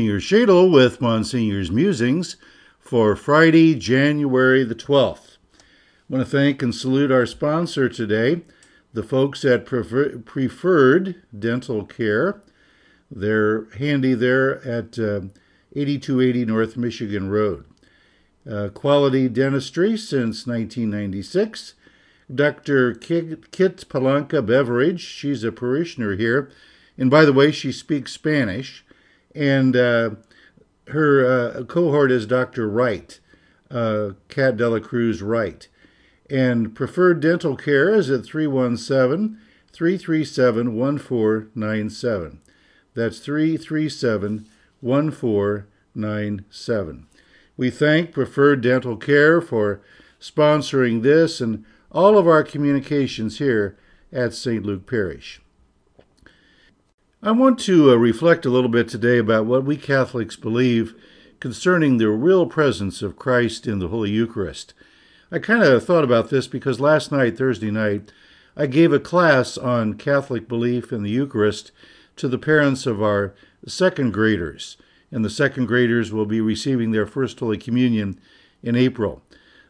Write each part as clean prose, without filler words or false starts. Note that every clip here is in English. Monsignor Schiedel with Monsignor's Musings for Friday, January the 12th. I want to thank and salute our sponsor today, the folks at Preferred Dental Care. They're handy there at 8280 North Michigan Road. Quality dentistry since 1996. Dr. Kit Palanca Beveridge, she's a parishioner here. And by the way, she speaks Spanish. And her cohort is Dr. Wright, Kat Dela Cruz Wright. And Preferred Dental Care is at 317-337-1497. That's 337-1497. We thank Preferred Dental Care for sponsoring this and all of our communications here at St. Luke Parish. I want to reflect a little bit today about what we Catholics believe concerning the real presence of Christ in the Holy Eucharist. I kind of thought about this because last night, Thursday night, I gave a class on Catholic belief in the Eucharist to the parents of our second graders. And the second graders will be receiving their first Holy Communion in April.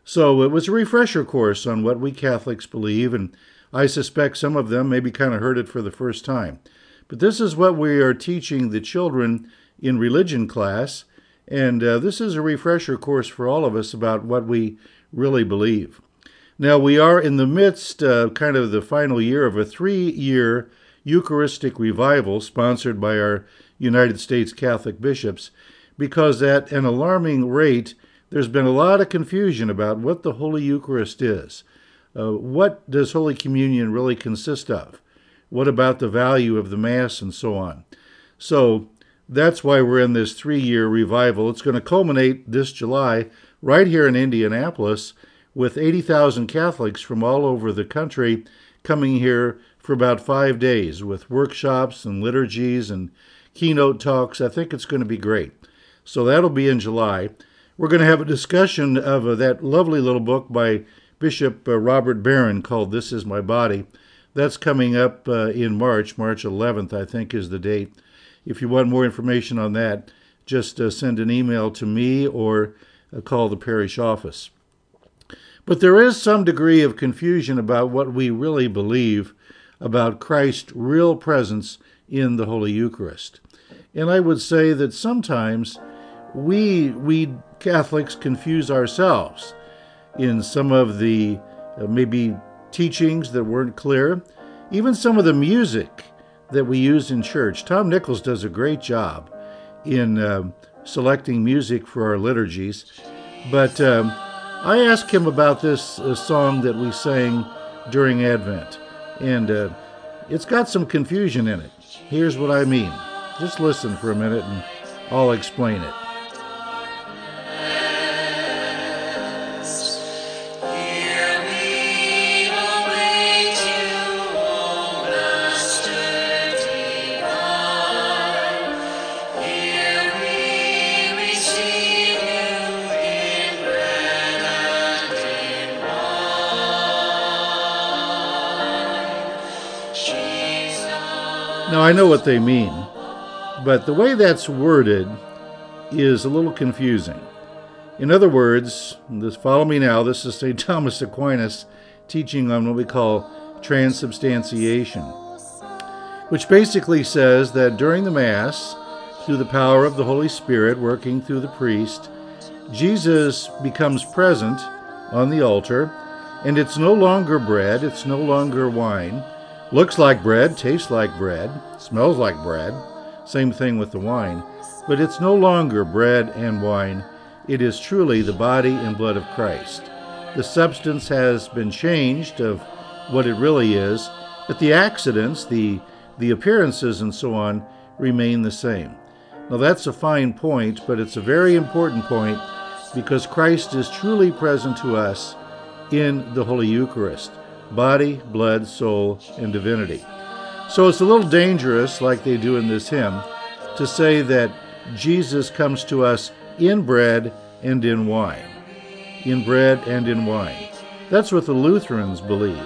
So it was a refresher course on what we Catholics believe, and I suspect some of them maybe kind of heard it for the first time. But this is what we are teaching the children in religion class, and this is a refresher course for all of us about what we really believe. Now, we are in the midst of kind of the final year of a 3-year Eucharistic revival sponsored by our United States Catholic bishops, because at an alarming rate, there's been a lot of confusion about what the Holy Eucharist is. What does Holy Communion really consist of? What about the value of the Mass and so on? So that's why we're in this 3-year revival. It's going to culminate this July right here in Indianapolis with 80,000 Catholics from all over the country coming here for about 5 days with workshops and liturgies and keynote talks. I think it's going to be great. So that'll be in July. We're going to have a discussion of that lovely little book by Bishop Robert Barron called This Is My Body. That's coming up in March. March 11th, I think, is the date. If you want more information on that, just send an email to me or call the parish office. But there is some degree of confusion about what we really believe about Christ's real presence in the Holy Eucharist. And I would say that sometimes we Catholics confuse ourselves in some of the maybe teachings that weren't clear, even some of the music that we use in church. Tom Nichols does a great job in selecting music for our liturgies, but I asked him about this song that we sang during Advent, and it's got some confusion in it. Here's what I mean. Just listen for a minute and I'll explain it. Now, I know what they mean, but the way that's worded is a little confusing. In other words, this, follow me now, this is St. Thomas Aquinas teaching on what we call transubstantiation, which basically says that during the Mass, through the power of the Holy Spirit working through the priest, Jesus becomes present on the altar, and it's no longer bread, it's no longer wine. Looks like bread, tastes like bread, smells like bread. Same thing with the wine. But it's no longer bread and wine. It is truly the body and blood of Christ. The substance has been changed of what it really is, but the accidents, the appearances and so on remain the same. Now that's a fine point, but it's a very important point because Christ is truly present to us in the Holy Eucharist. Body, blood, soul, and divinity. So it's a little dangerous, like they do in this hymn, to say that Jesus comes to us in bread and in wine. In bread and in wine. That's what the Lutherans believe.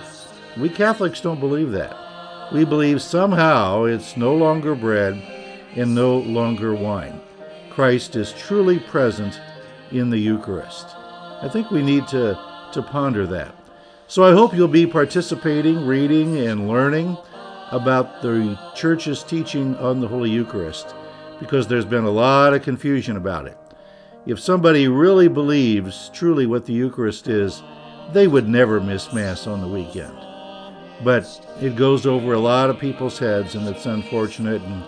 We Catholics don't believe that. We believe somehow it's no longer bread and no longer wine. Christ is truly present in the Eucharist. I think we need to ponder that. So I hope you'll be participating, reading, and learning about the Church's teaching on the Holy Eucharist, because there's been a lot of confusion about it. If somebody really believes truly what the Eucharist is, they would never miss Mass on the weekend. But it goes over a lot of people's heads, and it's unfortunate. And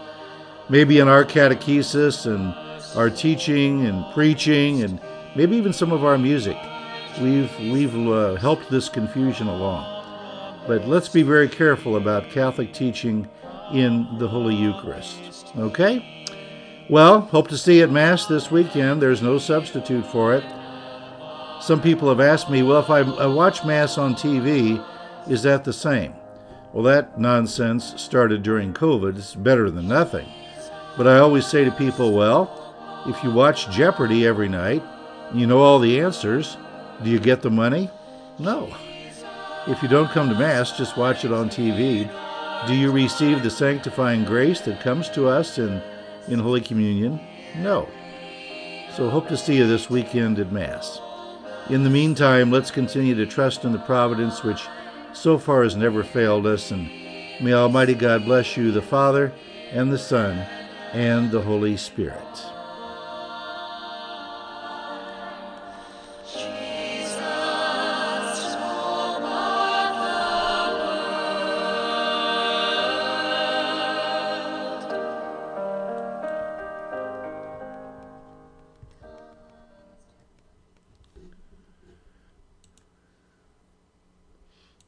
maybe in our catechesis and our teaching and preaching and maybe even some of our music, we've helped this confusion along. But let's be very careful about Catholic teaching in the Holy Eucharist, okay? Well, hope to see you at Mass this weekend. There's no substitute for it. Some people have asked me, well, if I watch Mass on TV, is that the same? Well, that nonsense started during COVID. It's better than nothing. But I always say to people, well, if you watch Jeopardy every night, you know all the answers, do you get the money? No. If you don't come to Mass, just watch it on TV. Do you receive the sanctifying grace that comes to us in Holy Communion? No. So hope to see you this weekend at Mass. In the meantime, let's continue to trust in the providence which so far has never failed us, and may Almighty God bless you, the Father, and the Son, and the Holy Spirit.